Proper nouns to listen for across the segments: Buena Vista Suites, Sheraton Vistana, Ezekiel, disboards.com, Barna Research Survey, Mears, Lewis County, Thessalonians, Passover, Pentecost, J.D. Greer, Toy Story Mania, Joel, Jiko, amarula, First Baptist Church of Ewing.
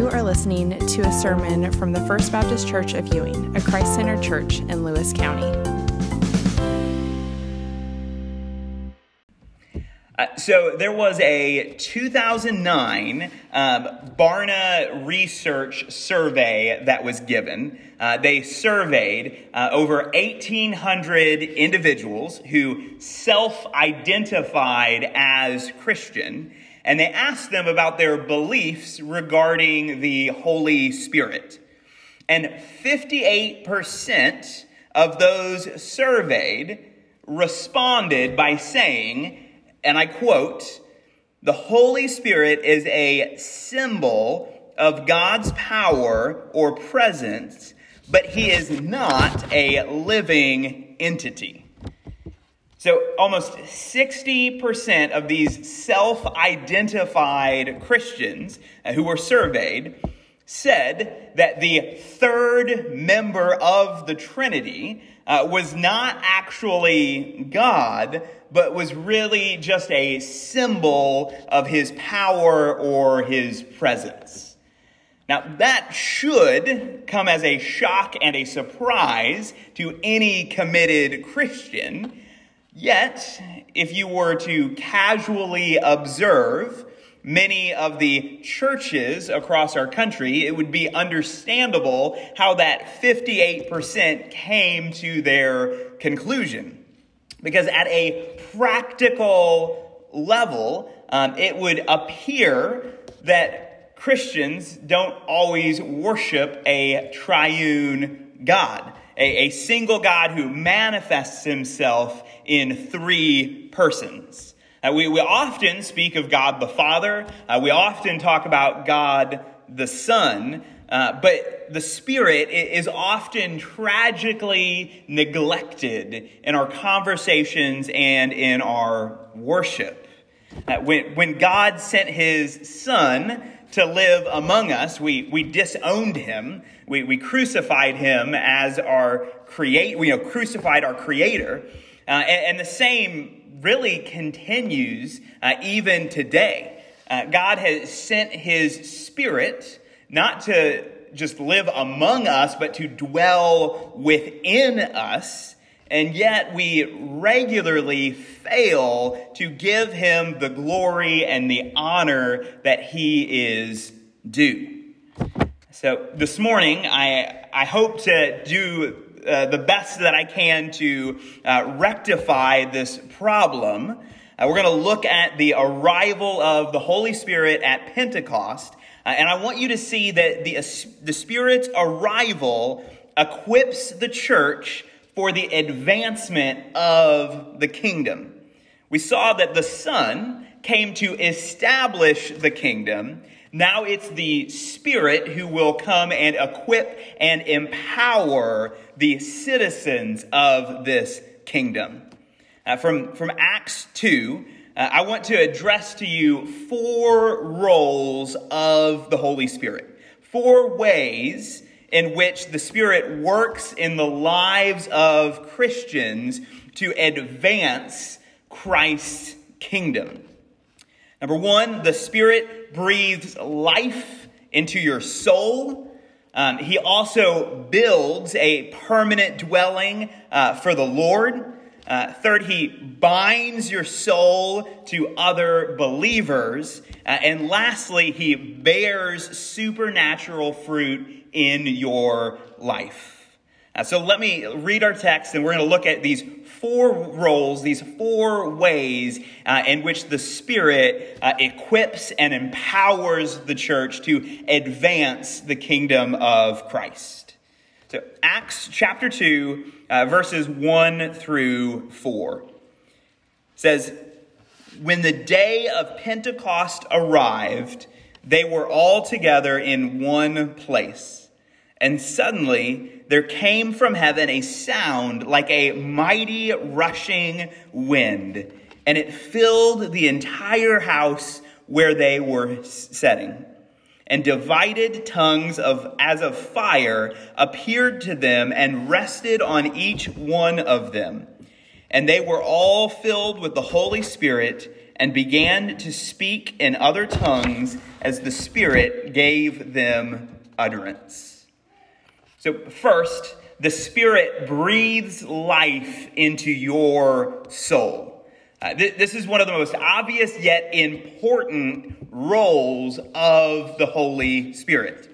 You are listening to a sermon from the First Baptist Church of Ewing, a Christ-centered church in Lewis County. So there was a 2009 Barna Research Survey that was given. They surveyed over 1,800 individuals who self-identified as Christian, and they asked them about their beliefs regarding the Holy Spirit. And 58% of those surveyed responded by saying, and I quote, "The Holy Spirit is a symbol of God's power or presence, but he is not a living entity." So almost 60% of these self-identified Christians who were surveyed said that the third member of the Trinity was not actually God, but was really just a symbol of his power or his presence. Now, that should come as a shock and a surprise to any committed Christian. Yet, if you were to casually observe many of the churches across our country, it would be understandable how that 58% came to their conclusion. Because at a practical level, it would appear that Christians don't always worship a triune God, a single God who manifests himself in three persons. We often speak of God the Father. We often talk about God the Son. But the Spirit is often tragically neglected in our conversations and in our worship. When God sent his Son to live among us, we disowned him. We crucified him as our creator. You know, crucified our Creator. And the same really continues even today. God has sent his Spirit not to just live among us, but to dwell within us, and yet we regularly fail to give him the glory and the honor that he is due. So this morning, I hope to do the best that I can to rectify this problem. We're going to look at the arrival of the Holy Spirit at Pentecost, and I want you to see that the Spirit's arrival equips the church for the advancement of the kingdom. We saw that the Son came to establish the kingdom. Now it's the Spirit who will come and equip and empower the citizens of this kingdom. From Acts 2, I want to address to you four roles of the Holy Spirit, four ways in which the Spirit works in the lives of Christians to advance Christ's kingdom. Number one, the Spirit breathes life into your soul. He also builds a permanent dwelling for the Lord. Third, he binds your soul to other believers. And lastly, he bears supernatural fruit in your life. So let me read our text, and we're going to look at these four roles, these four ways in which the Spirit equips and empowers the church to advance the kingdom of Christ. So Acts chapter 2, verses 1 through 4 says, "When the day of Pentecost arrived, they were all together in one place. And suddenly there came from heaven a sound like a mighty rushing wind, and it filled the entire house where they were sitting. And divided tongues as of fire appeared to them and rested on each one of them. And they were all filled with the Holy Spirit and began to speak in other tongues as the Spirit gave them utterance. So first, the Spirit breathes life into your soul. This is one of the most obvious yet important roles of the Holy Spirit.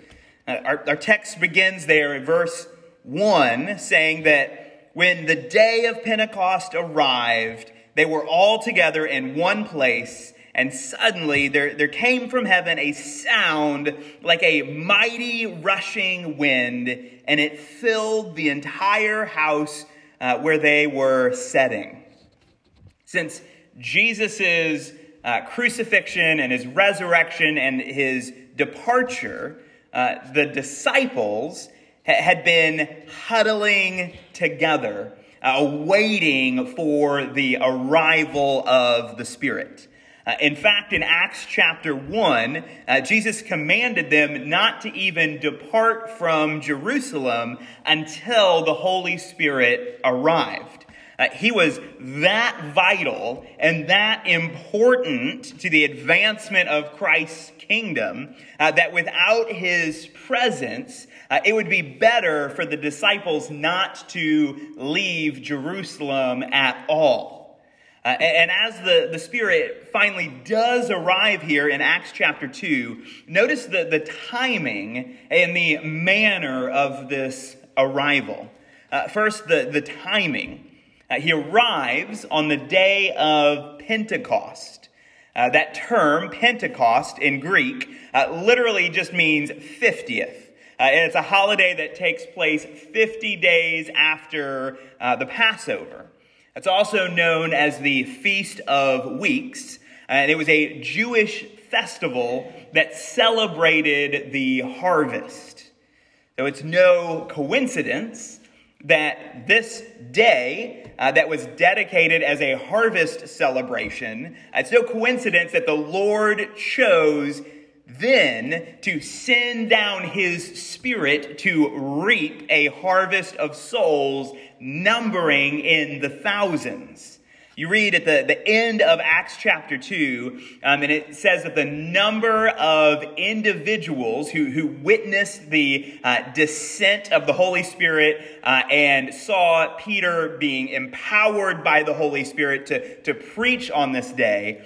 Our text begins there in verse 1, saying that when the day of Pentecost arrived, they were all together in one place, and suddenly there came from heaven a sound like a mighty rushing wind, and it filled the entire house where they were sitting. Since Jesus' crucifixion and his resurrection and his departure, the disciples had been huddling together, waiting for the arrival of the Spirit. In fact, in Acts chapter 1, Jesus commanded them not to even depart from Jerusalem until the Holy Spirit arrived. He was that vital and that important to the advancement of Christ's kingdom that without his presence, it would be better for the disciples not to leave Jerusalem at all. And as the Spirit finally does arrive here in Acts chapter 2, notice the timing and the manner of this arrival. First, the timing. He arrives on the day of Pentecost. That term, Pentecost, in Greek, literally just means 50th. And it's a holiday that takes place 50 days after the Passover. It's also known as the Feast of Weeks, and it was a Jewish festival that celebrated the harvest. So it's no coincidence that this day that was dedicated as a harvest celebration, it's no coincidence that the Lord chose then to send down his Spirit to reap a harvest of souls numbering in the thousands. You read at the end of Acts chapter 2, and it says that the number of individuals who witnessed the descent of the Holy Spirit and saw Peter being empowered by the Holy Spirit to preach on this day,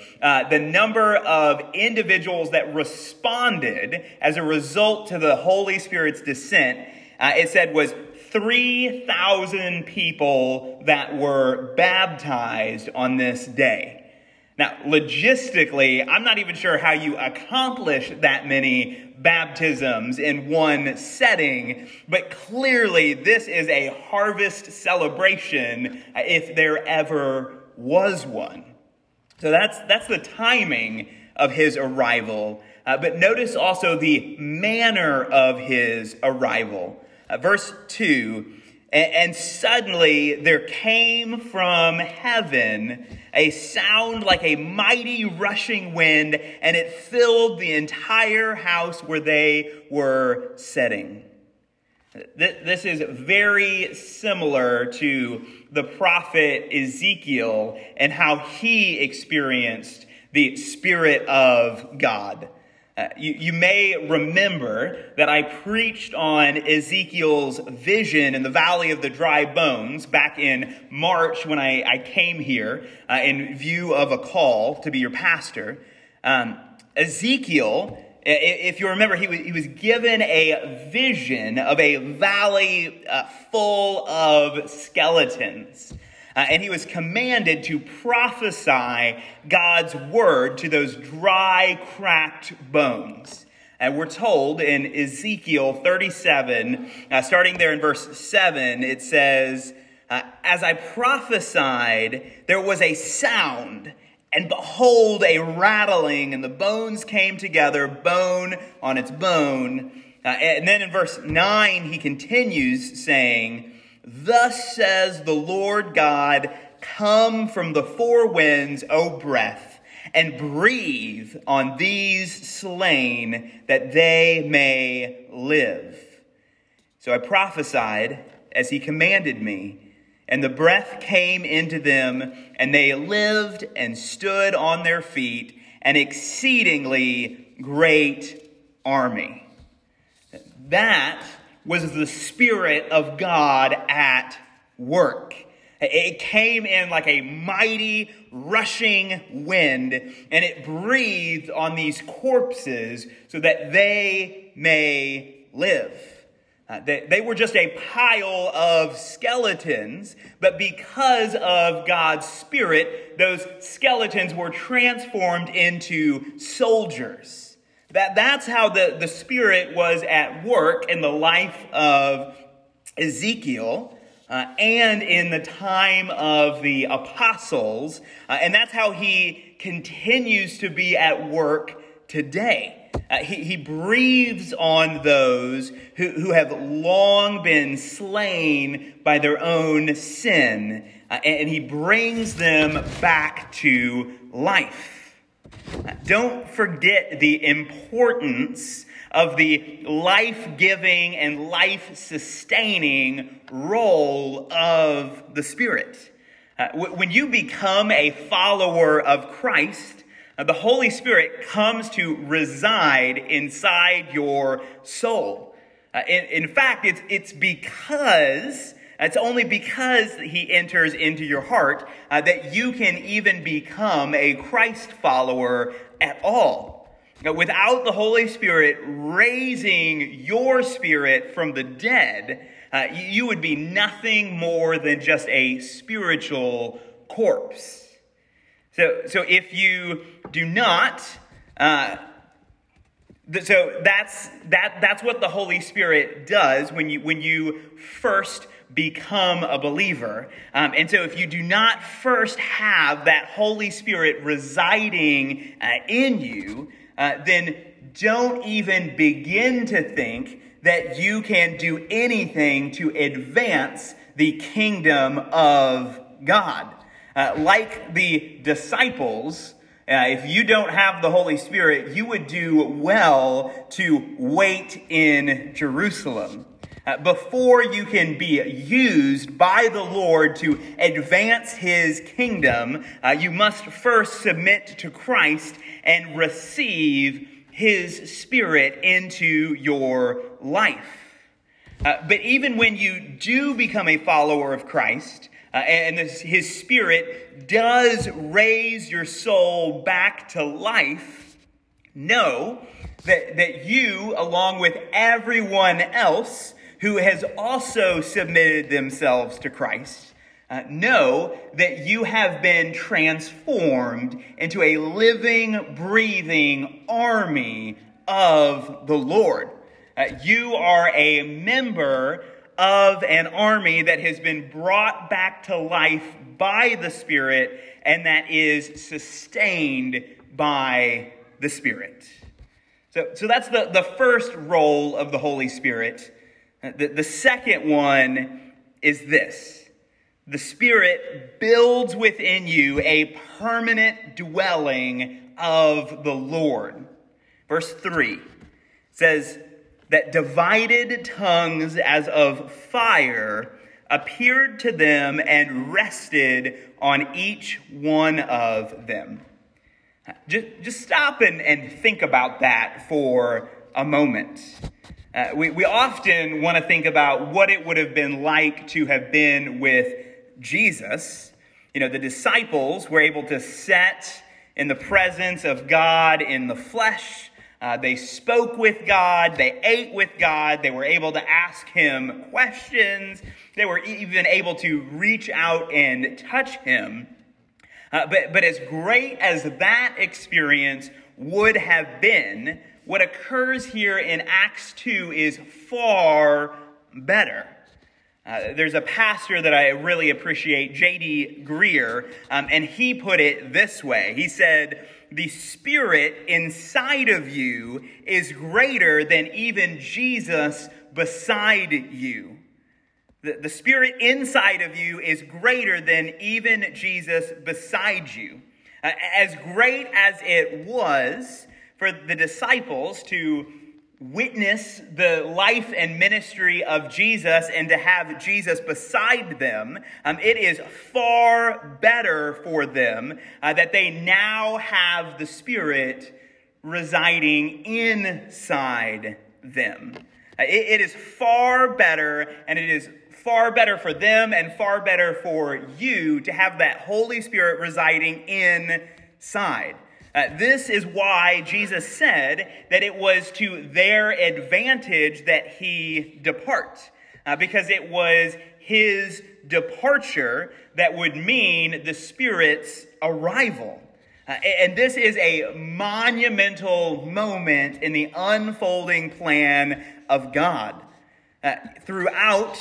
the number of individuals that responded as a result to the Holy Spirit's descent, it said was 3,000 people that were baptized on this day. Now, logistically, I'm not even sure how you accomplish that many baptisms in one setting, but clearly this is a harvest celebration if there ever was one. So that's the timing of his arrival, but notice also the manner of his arrival. Verse 2, and suddenly there came from heaven a sound like a mighty rushing wind, and it filled the entire house where they were sitting. This is very similar to the prophet Ezekiel and how he experienced the Spirit of God. You may remember that I preached on Ezekiel's vision in the Valley of the Dry Bones back in March when I came here in view of a call to be your pastor. Ezekiel, if you remember, he was given a vision of a valley full of skeletons. And he was commanded to prophesy God's word to those dry, cracked bones. And we're told in Ezekiel 37, starting there in verse 7, it says, "As I prophesied, there was a sound, and behold, a rattling, and the bones came together, bone on its bone." And then in verse 9, he continues saying, "Thus says the Lord God, come from the four winds, O breath, and breathe on these slain, that they may live. So I prophesied as he commanded me, And the breath came into them, and they lived and stood on their feet, an exceedingly great army. That was the Spirit of God at work. It came in like a mighty rushing wind, and it breathed on these corpses so that they may live. They were just a pile of skeletons, but because of God's Spirit, those skeletons were transformed into soldiers. That's how the Spirit was at work in the life of Ezekiel, and in the time of the apostles, and that's how he continues to be at work today. He breathes on those who have long been slain by their own sin, and he brings them back to life. Don't forget the importance of the life-giving and life-sustaining role of the Spirit. When you become a follower of Christ, the Holy Spirit comes to reside inside your soul. In fact, it's only because he enters into your heart that you can even become a Christ follower at all. Now, without the Holy Spirit raising your spirit from the dead, you would be nothing more than just a spiritual corpse. So if you do not, that's what the Holy Spirit does when you first become a believer. And so if you do not first have that Holy Spirit residing in you, then don't even begin to think that you can do anything to advance the kingdom of God. Like the disciples, if you don't have the Holy Spirit, you would do well to wait in Jerusalem before you can be used by the Lord to advance his kingdom. You must first submit to Christ and receive his Spirit into your life. But even when you do become a follower of Christ, his Spirit does raise your soul back to life, know that you, along with everyone else who has also submitted themselves to Christ, know that you have been transformed into a living, breathing army of the Lord. You are a member of an army that has been brought back to life by the Spirit and that is sustained by the Spirit. So that's the first role of the Holy Spirit. The second one is this: the Spirit builds within you a permanent dwelling of the Lord. Verse 3 says that divided tongues as of fire appeared to them and rested on each one of them. Just stop and think about that for a moment. We often want to think about what it would have been like to have been with Jesus. You know, the disciples were able to sit in the presence of God in the flesh. They spoke with God, they ate with God, they were able to ask him questions, they were even able to reach out and touch him. But as great as that experience would have been, what occurs here in Acts 2 is far better. There's a pastor that I really appreciate, J.D. Greer, and he put it this way. He said, "The Spirit inside of you is greater than even Jesus beside you." The Spirit inside of you is greater than even Jesus beside you. As great as it was for the disciples to witness the life and ministry of Jesus and to have Jesus beside them, it is far better for them that they now have the Spirit residing inside them. It is far better, and it is far better for them and far better for you to have that Holy Spirit residing inside. This is why Jesus said that it was to their advantage that he depart, because it was his departure that would mean the Spirit's arrival. And this is a monumental moment in the unfolding plan of God. Throughout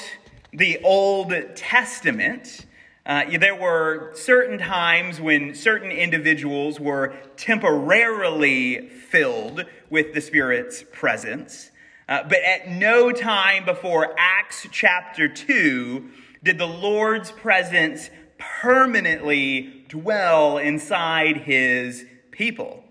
the Old Testament, there were certain times when certain individuals were temporarily filled with the Spirit's presence. But at no time before Acts chapter 2 did the Lord's presence permanently dwell inside his people.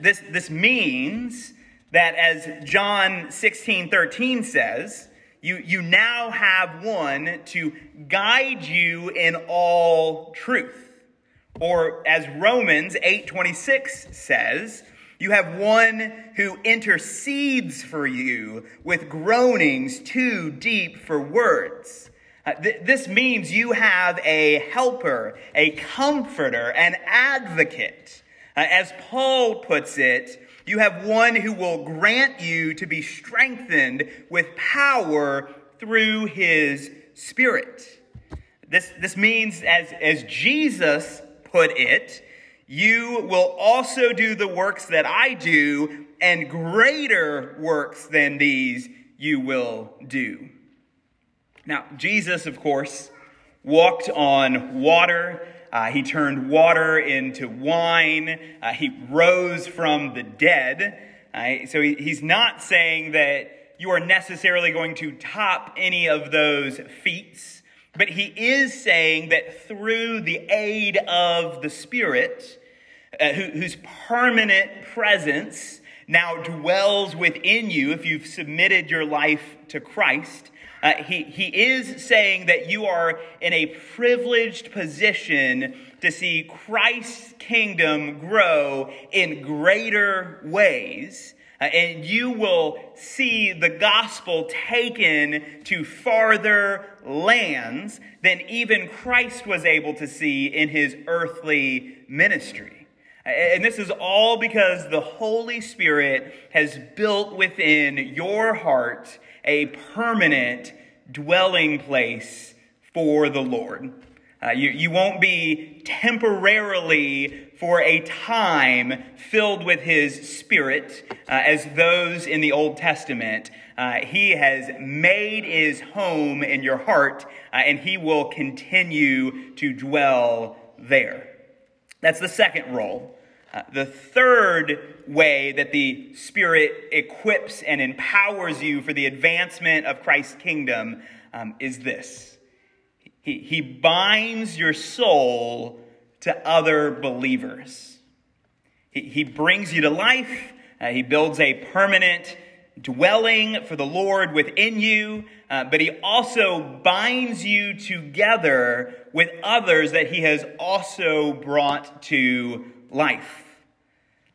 This means that, as John 16:13 says, You now have one to guide you in all truth. Or as Romans 8:26 says, you have one who intercedes for you with groanings too deep for words. This means you have a helper, a comforter, an advocate. As Paul puts it, you have one who will grant you to be strengthened with power through his Spirit. This means, as Jesus put it, you will also do the works that I do, and greater works than these you will do. Now, Jesus, of course, walked on water. He turned water into wine. He rose from the dead. So he's not saying that you are necessarily going to top any of those feats, but he is saying that through the aid of the Spirit, whose permanent presence now dwells within you if you've submitted your life to Christ, he is saying that you are in a privileged position to see Christ's kingdom grow in greater ways, and you will see the gospel taken to farther lands than even Christ was able to see in his earthly ministry. And this is all because the Holy Spirit has built within your heart a permanent dwelling place for the Lord. You won't be temporarily for a time filled with his Spirit as those in the Old Testament. He has made his home in your heart, and he will continue to dwell there. That's the second role. The third way that the Spirit equips and empowers you for the advancement of Christ's kingdom is this. He binds your soul to other believers. He brings you to life. He builds a permanent dwelling for the Lord within you, but he also binds you together with others that he has also brought to life.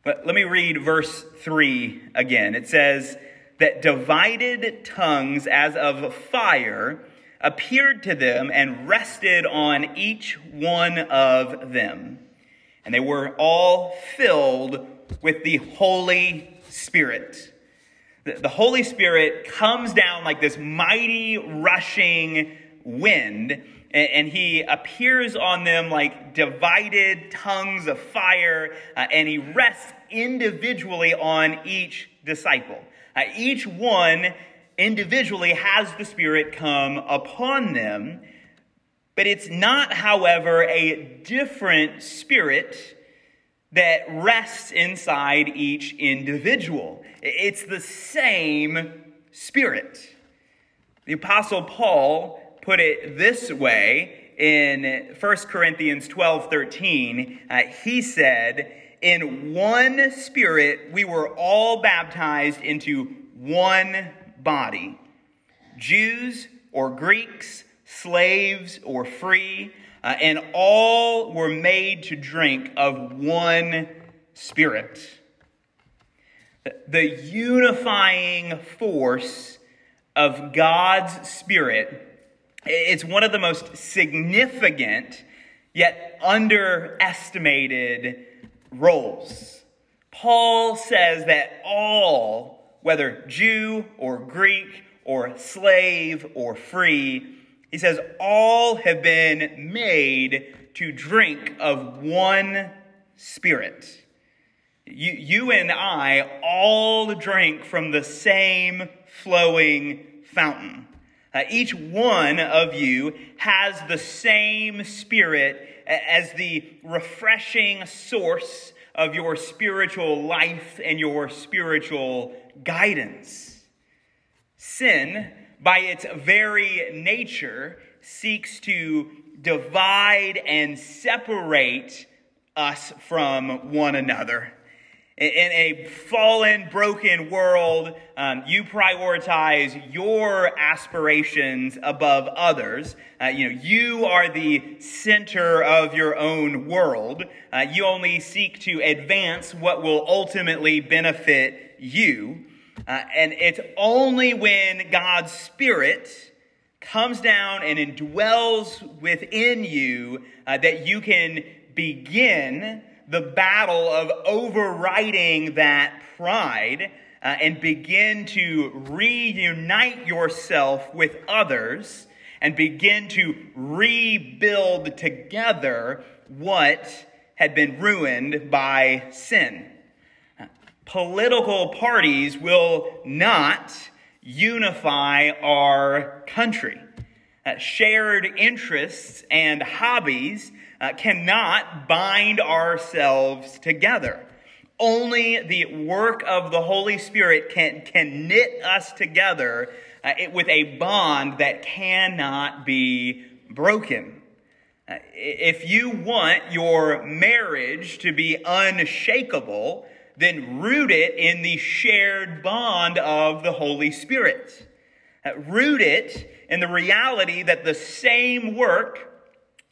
But let me read verse 3 again. It says that divided tongues as of fire appeared to them and rested on each one of them. And they were all filled with the Holy Spirit. The Holy Spirit comes down like this mighty rushing wind, and he appears on them like divided tongues of fire, and he rests individually on each disciple. Each one individually has the Spirit come upon them, but it's not, however, a different Spirit that rests inside each individual. It's the same Spirit. The Apostle Paul put it this way in 1 Corinthians 12:13. He said, in one Spirit we were all baptized into one body, Jews or Greeks, slaves or free, and all were made to drink of one Spirit. The unifying force of God's Spirit, it's one of the most significant yet underestimated roles. Paul says that all, whether Jew or Greek or slave or free, he says all have been made to drink of one Spirit. You and I all drink from the same flowing fountain. Each one of you has the same Spirit as the refreshing source of your spiritual life and your spiritual guidance. Sin, by its very nature, seeks to divide and separate us from one another. In a fallen, broken world, you prioritize your aspirations above others. You are the center of your own world. You only seek to advance what will ultimately benefit you. And it's only when God's Spirit comes down and indwells within you that you can begin the battle of overriding that pride and begin to reunite yourself with others and begin to rebuild together what had been ruined by sin. Political parties will not unify our country. Shared interests and hobbies cannot bind ourselves together. Only the work of the Holy Spirit can knit us together with a bond that cannot be broken. If you want your marriage to be unshakable, then root it in the shared bond of the Holy Spirit. Root it in the reality that the same work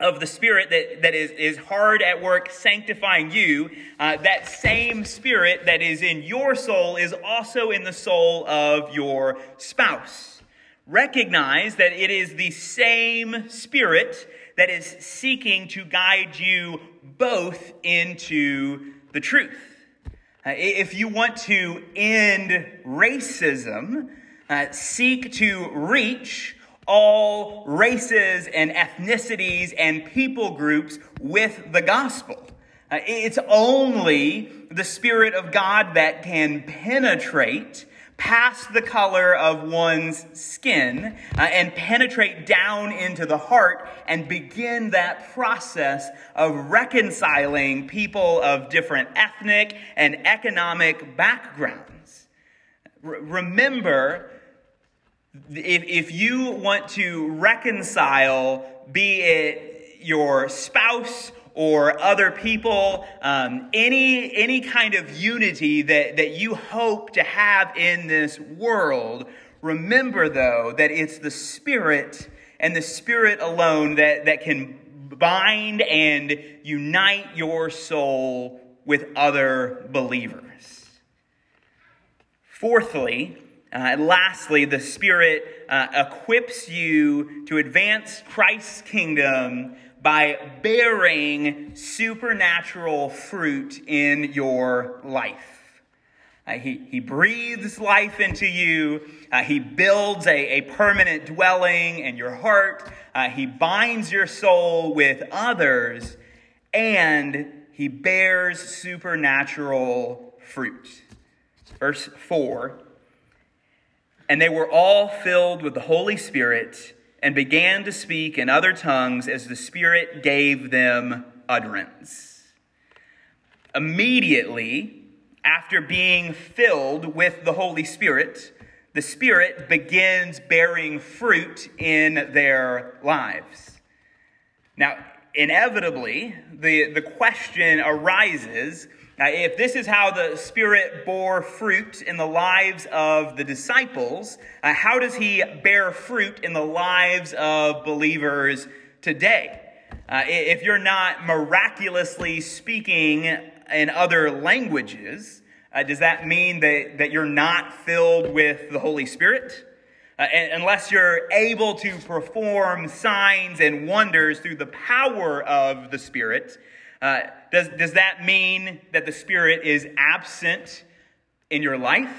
of the Spirit that is hard at work sanctifying you, that same Spirit that is in your soul is also in the soul of your spouse. Recognize that it is the same Spirit that is seeking to guide you both into the truth. If you want to end racism, seek to reach all races and ethnicities and people groups with the gospel. It's only the Spirit of God that can penetrate past the color of one's skin and penetrate down into the heart and begin that process of reconciling people of different ethnic and economic backgrounds. Remember, if you want to reconcile, be it your spouse or other people, any kind of unity that you hope to have in this world, remember, though, that it's the Spirit and the Spirit alone that can bind and unite your soul with other believers. Fourthly, and lastly, the Spirit equips you to advance Christ's kingdom by bearing supernatural fruit in your life. He breathes life into you. He builds a permanent dwelling in your heart. He binds your soul with others. And he bears supernatural fruit. Verse 4. And they were all filled with the Holy Spirit and began to speak in other tongues as the Spirit gave them utterance. Immediately after being filled with the Holy Spirit, the Spirit begins bearing fruit in their lives. Now, inevitably, the question arises, If this is how the Spirit bore fruit in the lives of the disciples, how does he bear fruit in the lives of believers today? If you're not miraculously speaking in other languages, does that mean that you're not filled with the Holy Spirit? Unless you're able to perform signs and wonders through the power of the Spirit, does that mean that the Spirit is absent in your life?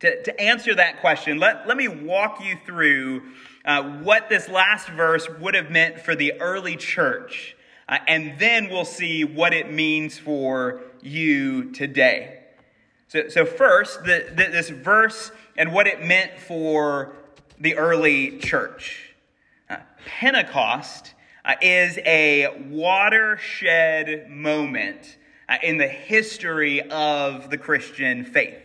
To answer that question, let me walk you through what this last verse would have meant for the early church, and then we'll see what it means for you today. So first, this verse and what it meant for the early church. Pentecost is a watershed moment in the history of the Christian faith.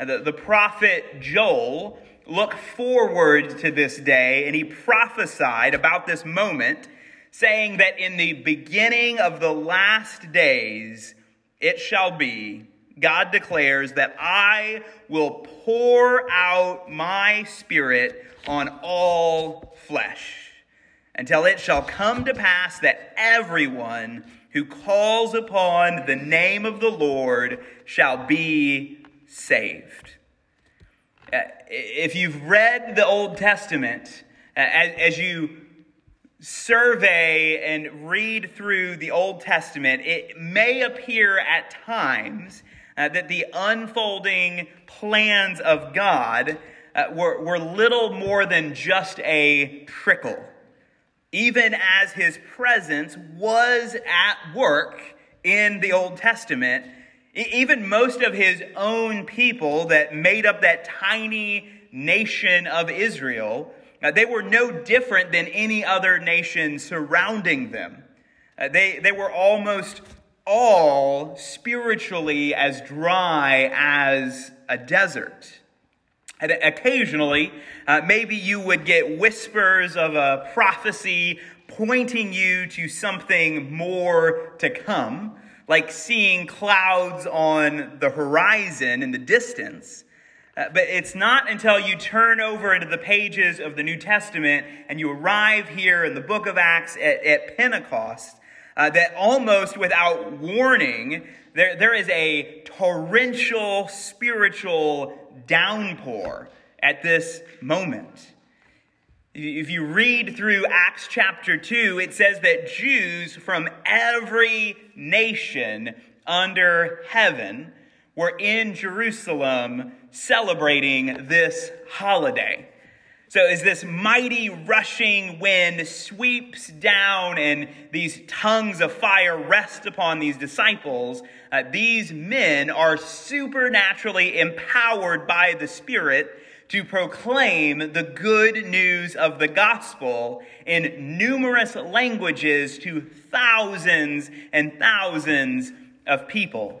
The prophet Joel looked forward to this day, and he prophesied about this moment, saying that in the beginning of the last days it shall be, God declares, that I will pour out my Spirit on all flesh, until it shall come to pass that everyone who calls upon the name of the Lord shall be saved. If you've read the Old Testament, as you survey and read through the Old Testament, it may appear at times that the unfolding plans of God were little more than just a trickle, even as his presence was at work in the Old Testament. Even most of his own people that made up that tiny nation of Israel, they were no different than any other nation surrounding them. They were almost all spiritually as dry as a desert. And occasionally, maybe you would get whispers of a prophecy pointing you to something more to come, like seeing clouds on the horizon in the distance. But it's not until you turn over into the pages of the New Testament and you arrive here in the book of Acts at Pentecost that almost without warning, there is a torrential spiritual downpour at this moment. If you read through Acts chapter 2, it says that Jews from every nation under heaven were in Jerusalem celebrating this holiday. So as this mighty rushing wind sweeps down and these tongues of fire rest upon these disciples, these men are supernaturally empowered by the Spirit to proclaim the good news of the gospel in numerous languages to thousands and thousands of people.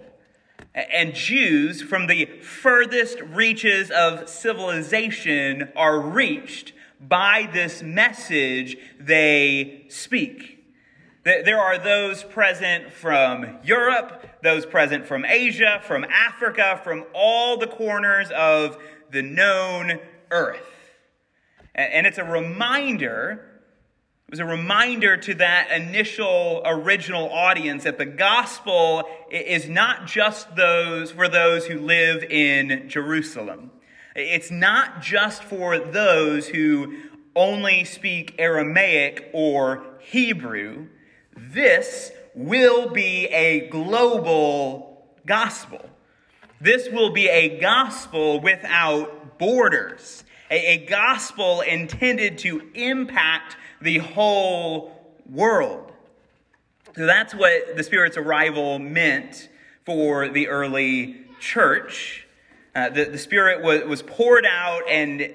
And Jews from the furthest reaches of civilization are reached by this message they speak. There are those present from Europe, those present from Asia, from Africa, from all the corners of the known earth. And it's a reminder, it was a reminder to that initial original audience that the gospel is not just for those who live in Jerusalem. It's not just for those who only speak Aramaic or Hebrew. This will be a global gospel. This will be a gospel without borders, a gospel intended to impact the whole world. So that's what the Spirit's arrival meant for the early church. The Spirit was poured out and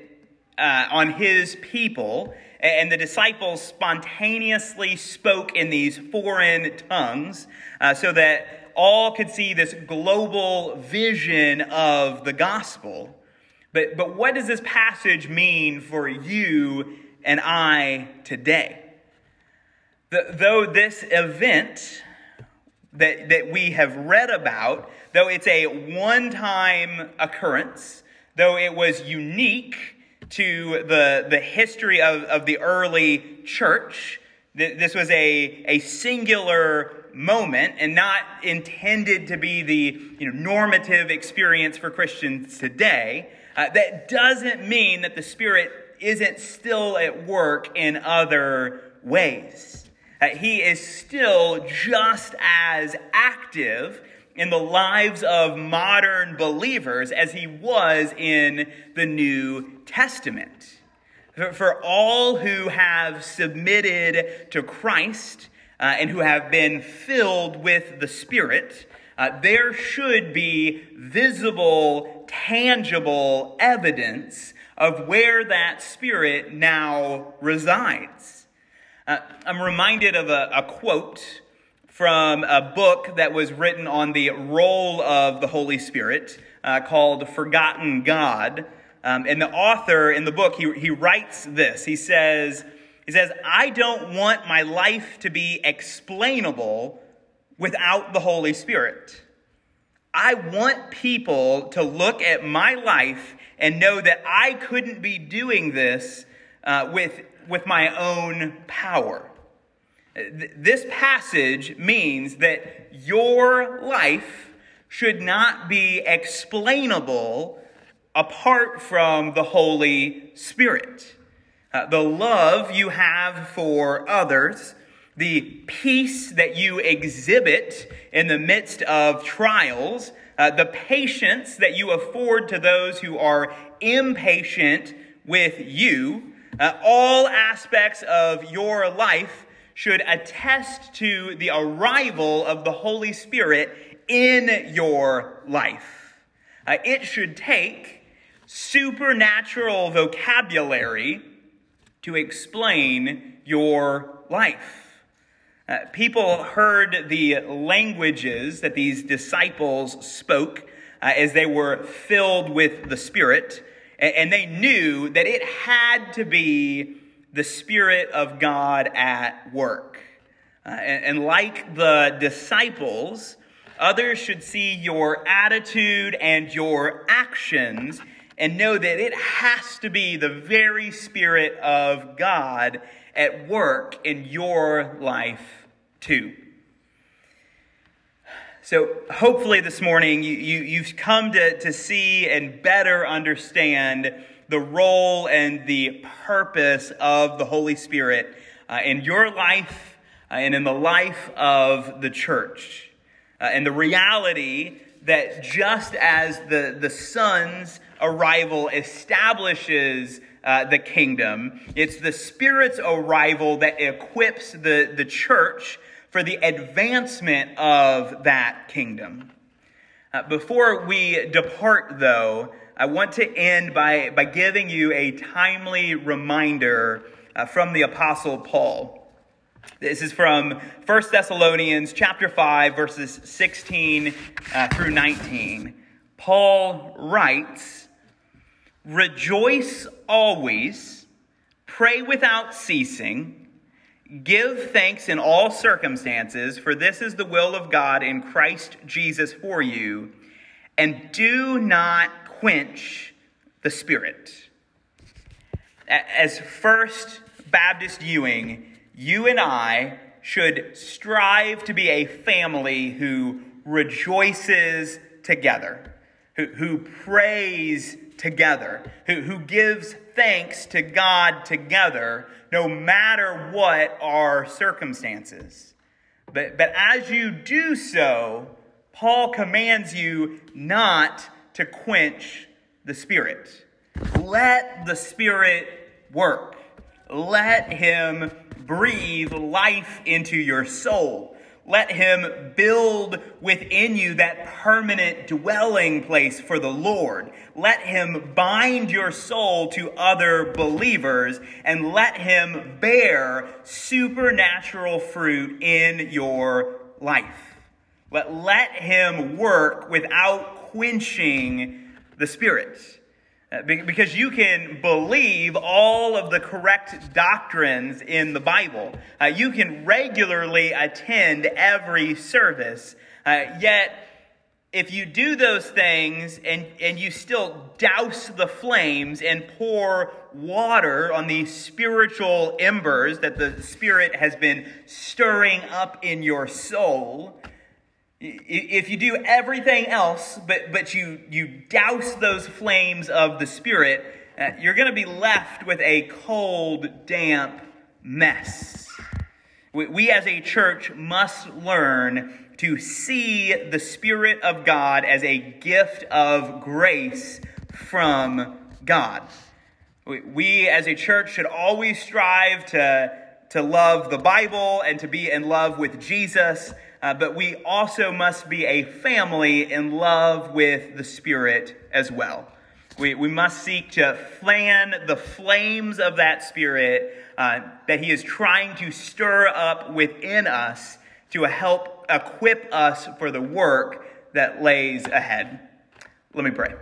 on his people, and the disciples spontaneously spoke in these foreign tongues so that all could see this global vision of the gospel. But what does this passage mean for you and I today? Though this event that we have read about, though it's a one-time occurrence, though it was unique to the history of the early church. This was a singular moment and not intended to be the normative experience for Christians today. That doesn't mean that the Spirit isn't still at work in other ways. He is still just as active in the lives of modern believers as he was in the New Testament. For all who have submitted to Christ and who have been filled with the Spirit, there should be visible, tangible evidence of where that Spirit now resides. I'm reminded of a quote from a book that was written on the role of the Holy Spirit called Forgotten God. And the author in the book, he writes this. He says, "I don't want my life to be explainable without the Holy Spirit. I want people to look at my life and know that I couldn't be doing this with my own power." This passage means that your life should not be explainable apart from the Holy Spirit. The love you have for others, the peace that you exhibit in the midst of trials, the patience that you afford to those who are impatient with you, all aspects of your life should attest to the arrival of the Holy Spirit in your life. It should take supernatural vocabulary to explain your life. People heard the languages that these disciples spoke as they were filled with the Spirit, and they knew that it had to be the Spirit of God at work. And like the disciples, others should see your attitude and your actions and know that it has to be the very Spirit of God at work in your life too. So hopefully this morning you've come to see and better understand the role and the purpose of the Holy Spirit in your life and in the life of the church. And the reality that just as the Son's arrival establishes the kingdom, it's the Spirit's arrival that equips the church for the advancement of that kingdom. Before we depart, though, I want to end by giving you a timely reminder from the Apostle Paul. This is from 1 Thessalonians chapter 5, verses 16 through 19. Paul writes, "Rejoice always, pray without ceasing, give thanks in all circumstances, for this is the will of God in Christ Jesus for you, and do not quench the Spirit." As First Baptist Ewing, you and I should strive to be a family who rejoices together, who prays together, who gives thanks to God together, no matter what our circumstances. But as you do so, Paul commands you not to quench the Spirit. Let the Spirit work. Let him breathe life into your soul. Let him build within you that permanent dwelling place for the Lord. Let him bind your soul to other believers, and let him bear supernatural fruit in your life. But let him work without quenching the Spirit. Because you can believe all of the correct doctrines in the Bible. You can regularly attend every service. Yet, if you do those things and you still douse the flames and pour water on the spiritual embers that the Spirit has been stirring up in your soul, if you do everything else, but you douse those flames of the Spirit, you're going to be left with a cold, damp mess. We as a church must learn to see the Spirit of God as a gift of grace from God. We as a church should always strive to love the Bible and to be in love with Jesus. But we also must be a family in love with the Spirit as well. We must seek to fan the flames of that Spirit that He is trying to stir up within us to help equip us for the work that lays ahead. Let me pray.